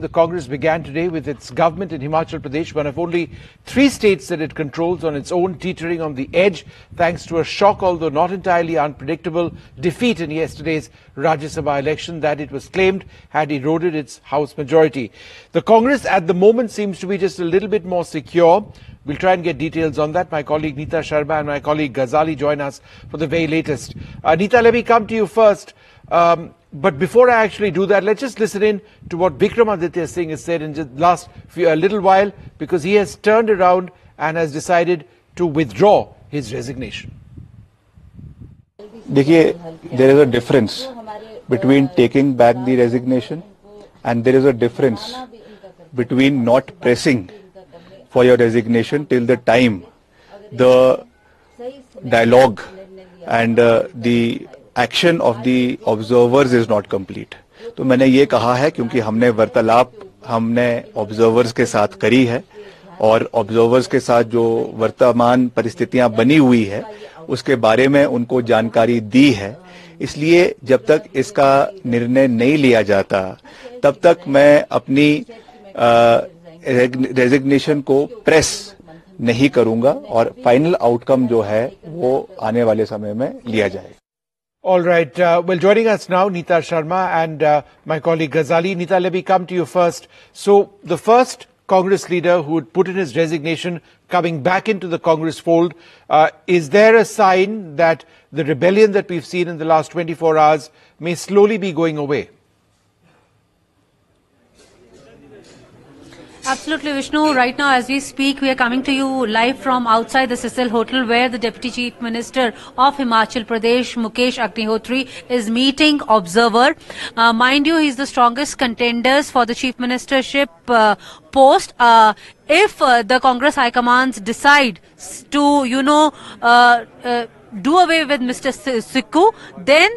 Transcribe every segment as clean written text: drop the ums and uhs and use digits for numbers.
The Congress began today with its government in Himachal Pradesh, one of only three states that it controls, on its own teetering on the edge thanks to a shock, although not entirely unpredictable, defeat in yesterday's Rajya Sabha election that it was claimed had eroded its House majority. The Congress at the moment seems to be just a little bit more secure. We'll try and get details on that. My colleague Neeta Sharma and my colleague Ghazali join us for the very latest. Neeta, let me come to you first. But before I actually do that, let's just listen in to what Vikramaditya Singh has said in the last little while, because he has turned around and has decided to withdraw his resignation. Dekhiye, there is a difference between taking back the resignation and there is a difference between not pressing for your resignation till the time the dialogue and the action of the observers is not complete. तो मैंने ये कहा है क्योंकि हमने वार्तालाप हमने observers के साथ करी है और observers के साथ जो वर्तमान परिस्थितियां बनी हुई है उसके बारे में उनको जानकारी दी है, इसलिए जब तक इसका निर्णय नहीं लिया जाता तब तक मैं अपनी रेजिग्नेशन को प्रेस नहीं करूंगा और फाइनल आउटकम जो है वो आने वाले समय में लिया जाएगा. All right. Well, joining us now, Neeta Sharma and my colleague Ghazali. Neeta, let me come to you first. So the first Congress leader who would put in his resignation coming back into the Congress fold, is there a sign that the rebellion that we've seen in the last 24 hours may slowly be going away? Absolutely, Vishnu. Right now, as we speak, we are coming to you live from outside the Cecil Hotel, where the Deputy Chief Minister of Himachal Pradesh, Mukesh Agnihotri, is meeting observer. Mind you, he's the strongest contenders for the Chief Ministership post. If the Congress High Commands decide to, do away with Mr. Sukhu, then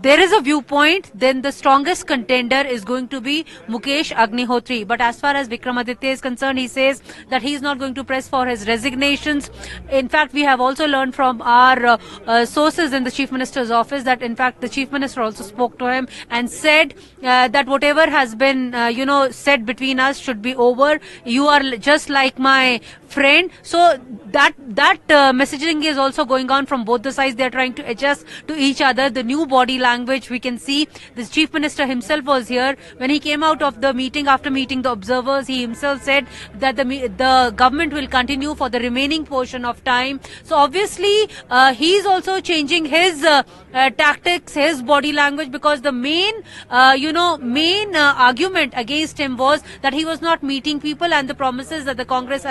there is a viewpoint, then the strongest contender is going to be Mukesh Agnihotri. But as far as Vikramaditya is concerned, he says that he is not going to press for his resignations. In fact, we have also learned from our sources in the Chief Minister's office that, in fact, the Chief Minister also spoke to him and said that whatever has been, said between us should be over. You are just like my friend. So that messaging is also going on from both the sides. They are trying to adjust to each other. The new body language, we can see the Chief Minister himself was here. When he came out of the meeting, after meeting the observers, he himself said that the government will continue for the remaining portion of time. So obviously, he is also changing his tactics, his body language, because the main argument against him was that he was not meeting people and the promises that the Congress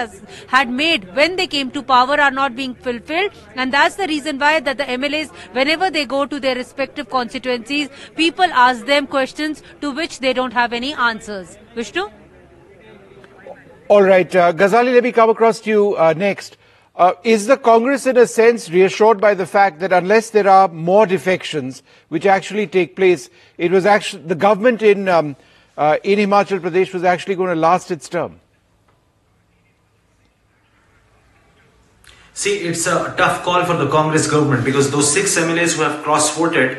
had made when they came to power are not being fulfilled. And that's the reason why that the MLAs, whenever they go to their respective constituencies, people ask them questions to which they don't have any answers. Vishnu? All right. Ghazali, let me come across to you next. Is the Congress, in a sense, reassured by the fact that unless there are more defections which actually take place, it was actually the government in Himachal Pradesh was actually going to last its term? See, it's a tough call for the Congress government, because those 6 MLAs who have cross-voted,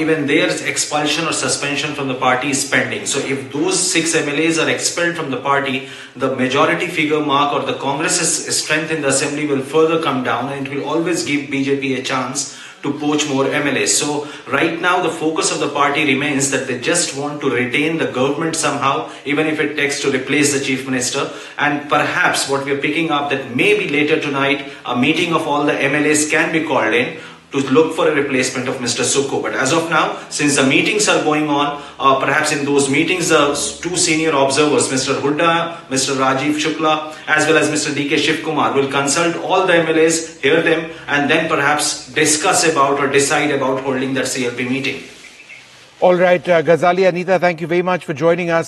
even their expulsion or suspension from the party is pending. So if those 6 MLAs are expelled from the party, the majority figure mark or the Congress's strength in the assembly will further come down, and it will always give BJP a chance to poach more MLAs. So right now the focus of the party remains that they just want to retain the government somehow, even if it takes to replace the Chief Minister. And perhaps what we are picking up, that maybe later tonight a meeting of all the MLAs can be called in to look for a replacement of Mr. Sukhu. But as of now, since the meetings are going on, perhaps in those meetings, the 2 senior observers, Mr. Hudda, Mr. Rajiv Shukla, as well as Mr. D.K. Shiv Kumar, will consult all the MLAs, hear them, and then perhaps discuss about or decide about holding that CLP meeting. All right, Ghazali, Neeta, thank you very much for joining us.